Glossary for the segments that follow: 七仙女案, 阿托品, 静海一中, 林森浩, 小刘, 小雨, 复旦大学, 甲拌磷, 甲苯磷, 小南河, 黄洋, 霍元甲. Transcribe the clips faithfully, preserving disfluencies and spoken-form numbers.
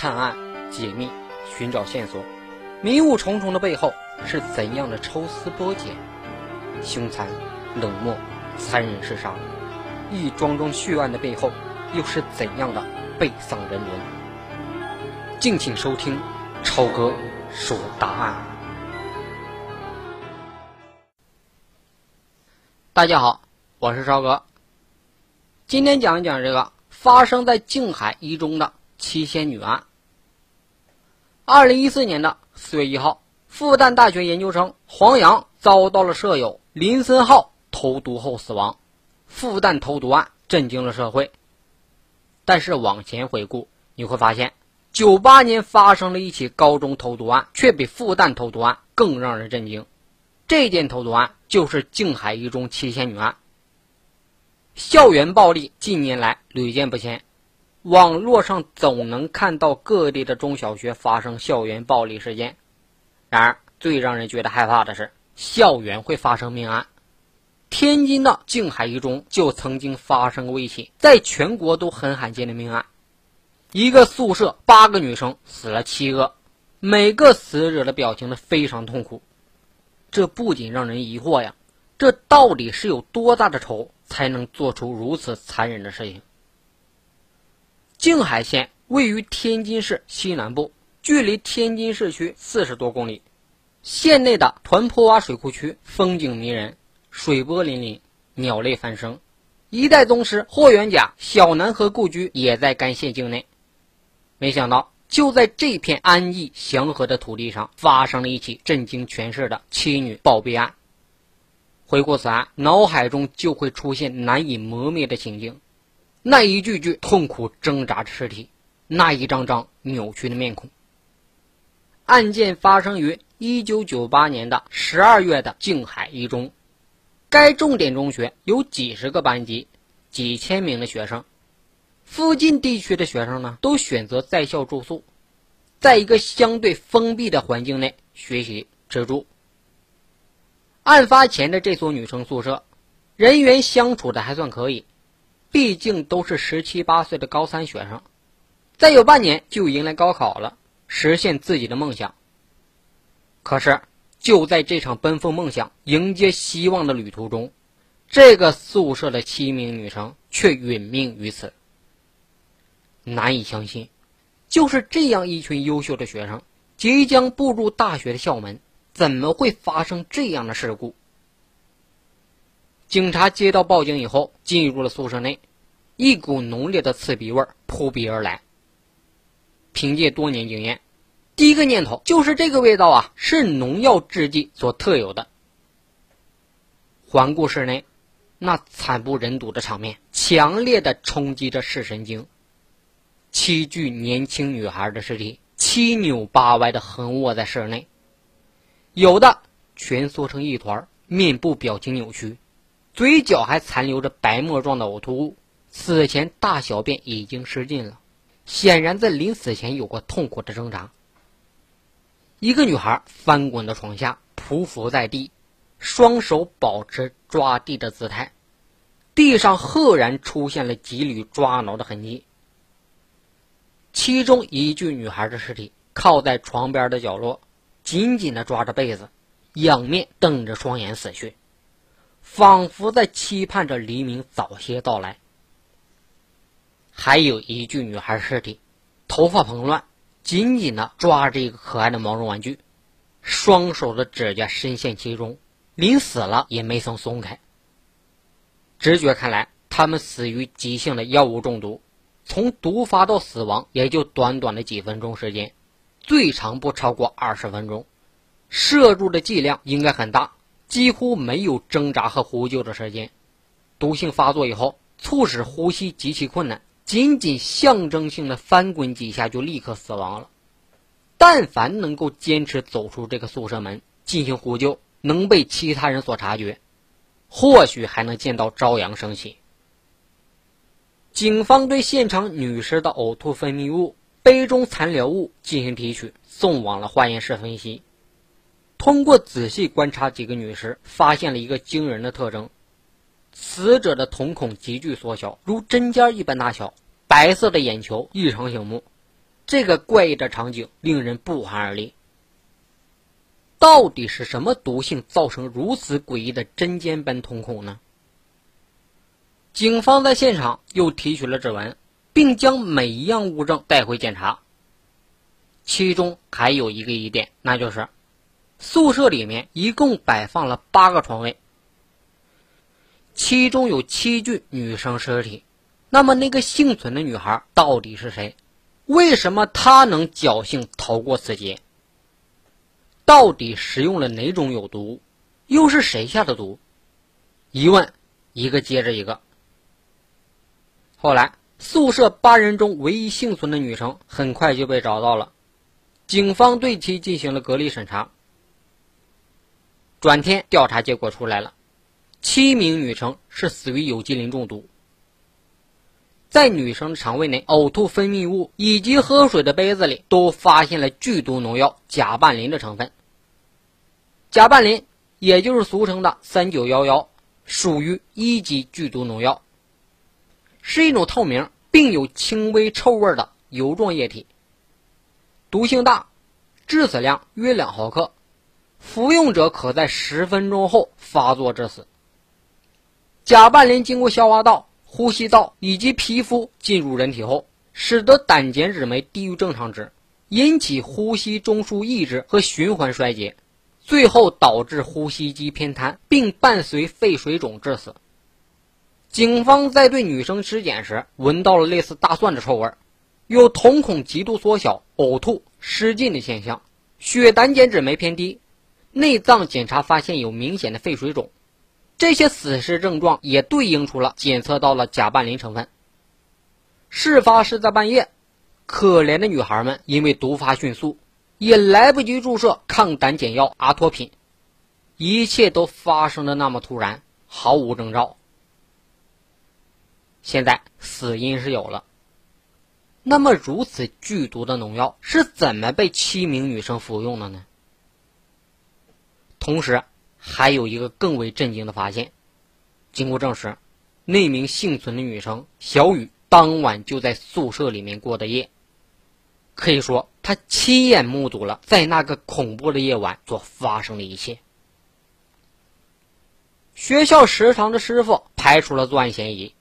探案、解密、寻找线索，迷雾重重的背后是怎样的抽丝剥茧？凶残、冷漠、残忍嗜杀，一桩桩血案的背后又是怎样的悲丧人伦？敬请收听超哥说答案。大家好，我是超哥，今天讲一讲这个发生在静海一中的七仙女案。二零一四年的四月一号，复旦大学研究生黄洋遭到了舍友林森浩投毒后死亡。复旦投毒案震惊了社会，但是往前回顾，你会发现，九八年发生了一起高中投毒案，却比复旦投毒案更让人震惊。这件投毒案就是静海一中七仙女案。校园暴力近年来屡见不鲜。网络上总能看到各地的中小学发生校园暴力事件，然而最让人觉得害怕的是，校园会发生命案。天津的静海一中就曾经发生过一起在全国都很罕见的命案，一个宿舍八个女生死了七个，每个死者的表情都非常痛苦。这不仅让人疑惑呀，这到底是有多大的仇才能做出如此残忍的事情？静海县位于天津市西南部，距离天津市区四十多公里。县内的团坡洼水库区风景迷人，水波粼粼，鸟类翻生。一代宗师霍元甲小南河故居也在该县境内。没想到，就在这片安逸祥和的土地上，发生了一起震惊全市的妻女暴毙案。回顾此案，脑海中就会出现难以磨灭的情景。那一具具痛苦挣扎着尸体，那一张张扭曲的面孔。案件发生于一九九八年的十二月的静海一中，该重点中学有几十个班级，几千名的学生，附近地区的学生呢都选择在校住宿，在一个相对封闭的环境内学习吃住。案发前的这所女生宿舍，人员相处的还算可以，毕竟都是十七八岁的高三学生，再有半年就迎来高考了，实现自己的梦想。可是，就在这场奔赴梦想、迎接希望的旅途中，这个宿舍的七名女生却殒命于此。难以相信，就是这样一群优秀的学生，即将步入大学的校门，怎么会发生这样的事故？警察接到报警以后，进入了宿舍内，一股浓烈的刺鼻味扑鼻而来。凭借多年经验，第一个念头就是这个味道啊，是农药制剂所特有的。环顾室内，那惨不忍睹的场面，强烈的冲击着视神经。七具年轻女孩的尸体七扭八歪的横卧在室内，有的蜷缩成一团，面部表情扭曲。嘴角还残留着白沫状的呕吐物，此前大小便已经失禁了，显然在临死前有过痛苦的挣扎。一个女孩翻滚到床下，匍匐在地，双手保持抓地的姿态，地上赫然出现了几缕抓挠的痕迹。其中一具女孩的尸体靠在床边的角落，紧紧地抓着被子，仰面瞪着双眼死去，仿佛在期盼着黎明早些到来。还有一具女孩尸体，头发蓬乱，紧紧地抓着一个可爱的毛绒玩具，双手的指甲深陷其中，临死了也没曾松开。直觉看来，他们死于急性的药物中毒，从毒发到死亡也就短短的几分钟时间，最长不超过二十分钟，摄入的剂量应该很大，几乎没有挣扎和呼救的时间。毒性发作以后，促使呼吸极其困难，仅仅象征性的翻滚几下就立刻死亡了。但凡能够坚持走出这个宿舍门进行呼救，能被其他人所察觉，或许还能见到朝阳升起。警方对现场女尸的呕吐分泌物、杯中残留物进行提取，送往了化验室分析。通过仔细观察几个女尸，发现了一个惊人的特征：死者的瞳孔急剧缩小，如针尖一般大小，白色的眼球异常醒目，这个怪异的场景令人不寒而栗。到底是什么毒性造成如此诡异的针尖般瞳孔呢？警方在现场又提取了指纹，并将每一样物证带回检查。其中还有一个疑点，那就是宿舍里面一共摆放了八个床位，其中有七具女生尸体。那么那个幸存的女孩到底是谁？为什么她能侥幸逃过此劫？到底食用了哪种有毒物？又是谁下的毒？疑问一个接着一个。后来，宿舍八人中唯一幸存的女生很快就被找到了，警方对其进行了隔离审查。转天，调查结果出来了，七名女生是死于有机磷中毒。在女生的肠胃内、呕吐分泌物以及喝水的杯子里都发现了剧毒农药甲拌磷的成分。甲拌磷也就是俗称的三九一一，属于一级剧毒农药，是一种透明并有轻微臭味的油状液体，毒性大，致死量约两毫克，服用者可在十分钟后发作致死。甲拌磷经过消化道、呼吸道以及皮肤进入人体后，使得胆碱酯酶低于正常值，引起呼吸中枢抑制和循环衰竭，最后导致呼吸肌偏瘫，并伴随肺水肿致死。警方在对女生尸检时闻到了类似大蒜的臭味，有瞳孔极度缩小、呕吐、失禁的现象，血胆碱酯酶偏低，内脏检查发现有明显的肺水肿。这些死尸症状也对应出了检测到了甲拌磷成分。事发是在半夜，可怜的女孩们因为毒发迅速，也来不及注射抗胆碱药阿托品，一切都发生的那么突然，毫无征兆。现在死因是有了，那么如此剧毒的农药是怎么被七名女生服用的呢？同时还有一个更为震惊的发现，经过证实，那名幸存的女生小雨当晚就在宿舍里面过的夜，可以说她亲眼目睹了在那个恐怖的夜晚所发生的一切。学校食堂的师傅排除了作案嫌疑，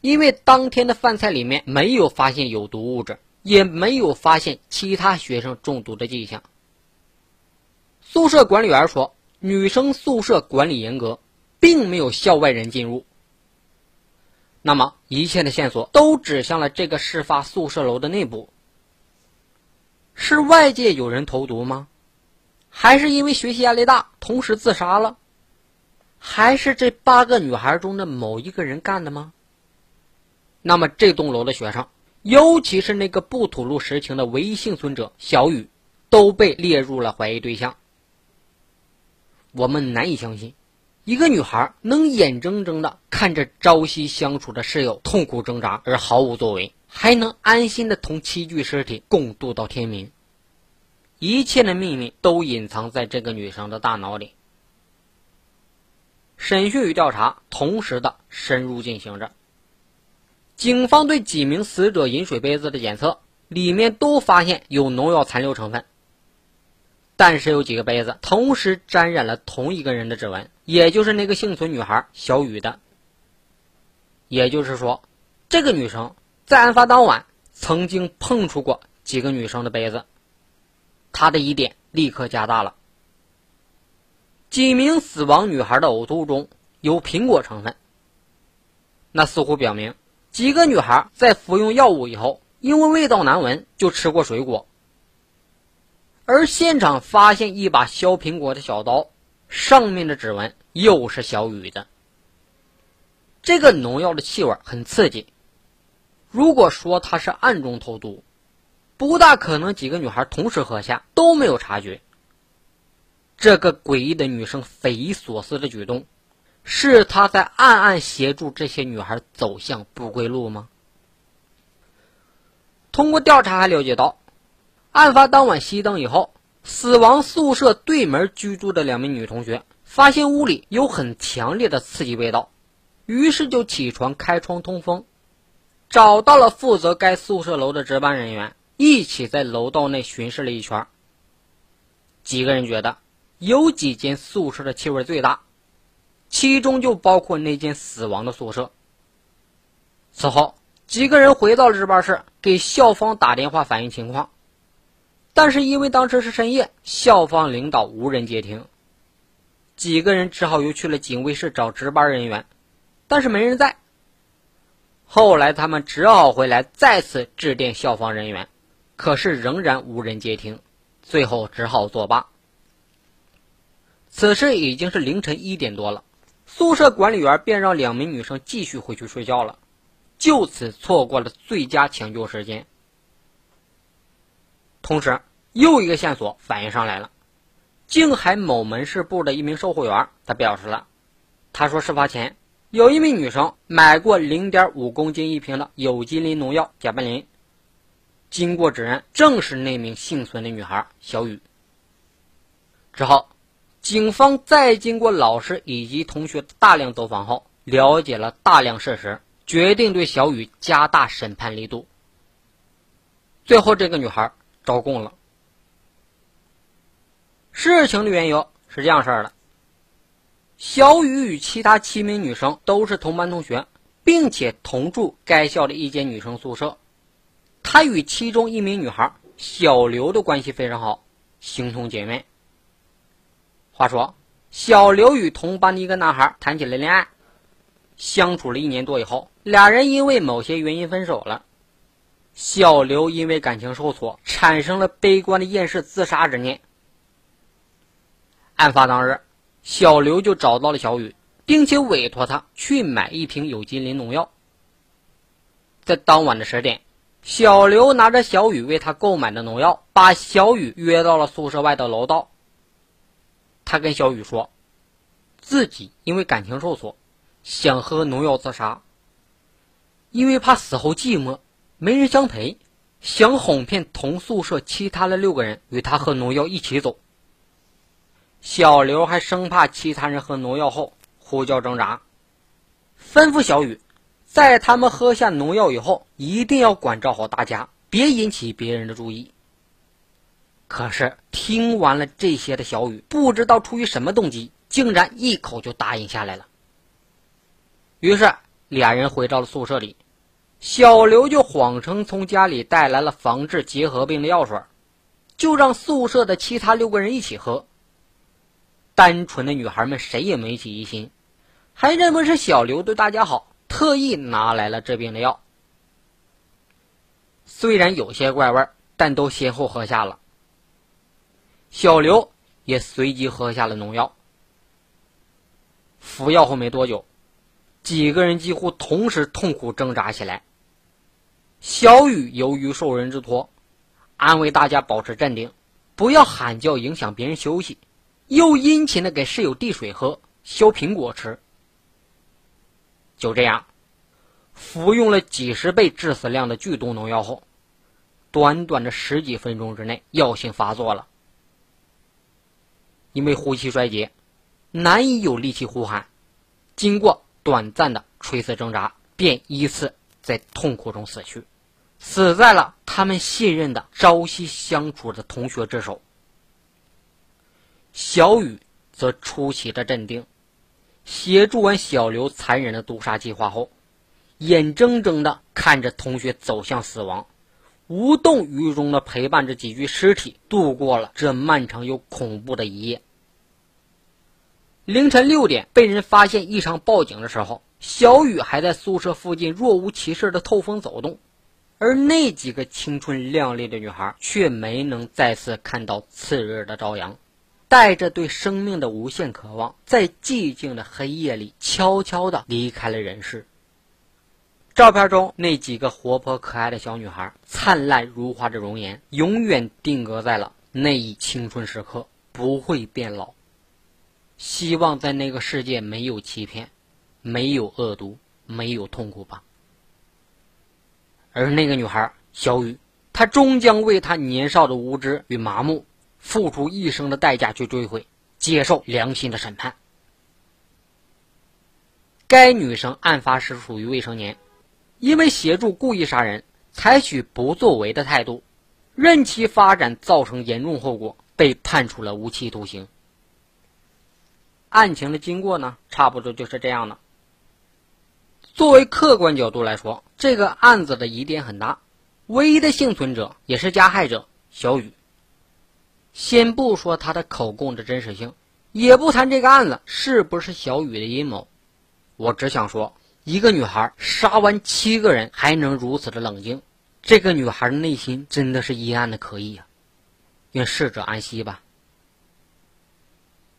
因为当天的饭菜里面没有发现有毒物质，也没有发现其他学生中毒的迹象。宿舍管理员说，女生宿舍管理严格，并没有校外人进入。那么一切的线索都指向了这个事发宿舍楼的内部。是外界有人投毒吗？还是因为学习压力大，同时自杀了？还是这八个女孩中的某一个人干的吗？那么这栋楼的学生，尤其是那个不吐露实情的唯一幸存者小雨，都被列入了怀疑对象。我们难以相信，一个女孩能眼睁睁地看着朝夕相处的室友痛苦挣扎而毫无作为，还能安心地同七具尸体共度到天明。一切的秘密都隐藏在这个女生的大脑里。审讯与调查同时地深入进行着，警方对几名死者饮水杯子的检测，里面都发现有农药残留成分。但是有几个杯子同时沾染了同一个人的指纹，也就是那个幸存女孩小雨的。也就是说，这个女生在案发当晚曾经碰触过几个女生的杯子。她的疑点立刻加大了。几名死亡女孩的呕吐中有苹果成分，那似乎表明几个女孩在服用药物以后，因为味道难闻就吃过水果。而现场发现一把削苹果的小刀，上面的指纹又是小雨的。这个农药的气味很刺激，如果说它是暗中投毒，不大可能几个女孩同时喝下都没有察觉。这个诡异的女生匪夷所思的举动，是她在暗暗协助这些女孩走向不归路吗？通过调查还了解到，案发当晚熄灯以后，死亡宿舍对门居住的两名女同学发现屋里有很强烈的刺激味道，于是就起床开窗通风，找到了负责该宿舍楼的值班人员，一起在楼道内巡视了一圈。几个人觉得有几间宿舍的气味最大，其中就包括那间死亡的宿舍。此后几个人回到了值班室，给校方打电话反映情况，但是因为当时是深夜，校方领导无人接听。几个人只好又去了警卫室找值班人员，但是没人在。后来他们只好回来再次致电校方人员，可是仍然无人接听，最后只好作罢。此时已经是凌晨一点多了，宿舍管理员便让两名女生继续回去睡觉了，就此错过了最佳抢救时间。同时又一个线索反映上来了，静海某门市部的一名售货员他表示了，他说事发前有一名女生买过 零点五 公斤一瓶的有机磷农药甲苯磷，经过指认正是那名幸存的女孩小雨。之后警方再经过老师以及同学大量走访后，了解了大量事实，决定对小雨加大审判力度。最后这个女孩招供了。事情的缘由是这样事儿的，小雨与其他七名女生都是同班同学，并且同住该校的一间女生宿舍。她与其中一名女孩小刘的关系非常好，形同姐妹。话说，小刘与同班的一个男孩谈起了恋爱，相处了一年多以后，俩人因为某些原因分手了。小刘因为感情受挫，产生了悲观的厌世自杀之念。案发当日，小刘就找到了小雨，并且委托他去买一瓶有机磷农药。在当晚的十点，小刘拿着小雨为他购买的农药，把小雨约到了宿舍外的楼道。他跟小雨说，自己因为感情受挫，想喝农药自杀，因为怕死后寂寞，没人相陪，想哄骗同宿舍其他的六个人与他喝农药一起走。小刘还生怕其他人喝农药后呼叫挣扎，吩咐小雨在他们喝下农药以后一定要管照好大家，别引起别人的注意。可是听完了这些的小雨不知道出于什么动机，竟然一口就答应下来了。于是俩人回到了宿舍里，小刘就谎称从家里带来了防治结核病的药水，就让宿舍的其他六个人一起喝。单纯的女孩们谁也没起疑心，还认为是小刘对大家好，特意拿来了治病的药。虽然有些怪味，但都先后喝下了。小刘也随即喝下了农药。服药后没多久，几个人几乎同时痛苦挣扎起来。小雨由于受人之托，安慰大家保持镇定，不要喊叫影响别人休息，又殷勤的给室友递水喝，削苹果吃。就这样，服用了几十倍致死量的剧毒农药后，短短的十几分钟之内，药性发作了。因为呼吸衰竭，难以有力气呼喊，经过短暂的垂死挣扎，便依次在痛苦中死去，死在了他们信任的朝夕相处的同学之手。小雨则出奇的镇定，协助完小刘残忍的毒杀计划后，眼睁睁的看着同学走向死亡，无动于衷的陪伴着几具尸体度过了这漫长又恐怖的一夜。凌晨六点被人发现异常报警的时候，小雨还在宿舍附近若无其事的透风走动，而那几个青春靓丽的女孩却没能再次看到次日的朝阳，带着对生命的无限渴望，在寂静的黑夜里悄悄地离开了人世。照片中那几个活泼可爱的小女孩灿烂如花的容颜永远定格在了那一青春时刻，不会变老。希望在那个世界没有欺骗，没有恶毒，没有痛苦吧。而那个女孩小雨，她终将为她年少的无知与麻木付出一生的代价去追悔，接受良心的审判。该女生案发时属于未成年，因为协助故意杀人，采取不作为的态度，任其发展造成严重后果，被判处了无期徒刑。案情的经过呢，差不多就是这样的。作为客观角度来说，这个案子的疑点很大，唯一的幸存者也是加害者小雨。先不说他的口供的真实性，也不谈这个案子是不是小雨的阴谋，我只想说，一个女孩杀完七个人还能如此的冷静，这个女孩的内心真的是阴暗的可以啊！愿逝者安息吧。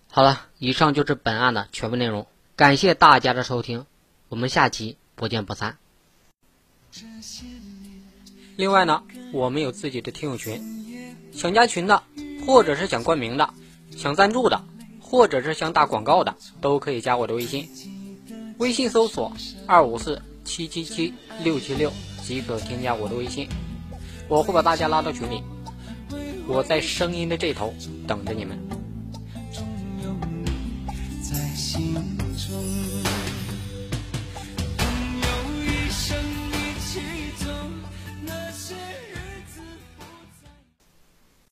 好了，以上就是本案的全部内容，感谢大家的收听，我们下期不见不散。另外呢，我们有自己的听友群，想加群的，或者是想冠名的，想赞助的，或者是想打广告的，都可以加我的微信，微信搜索二五四七七七六七六即可添加我的微信，我会把大家拉到群里，我在声音的这头等着你们。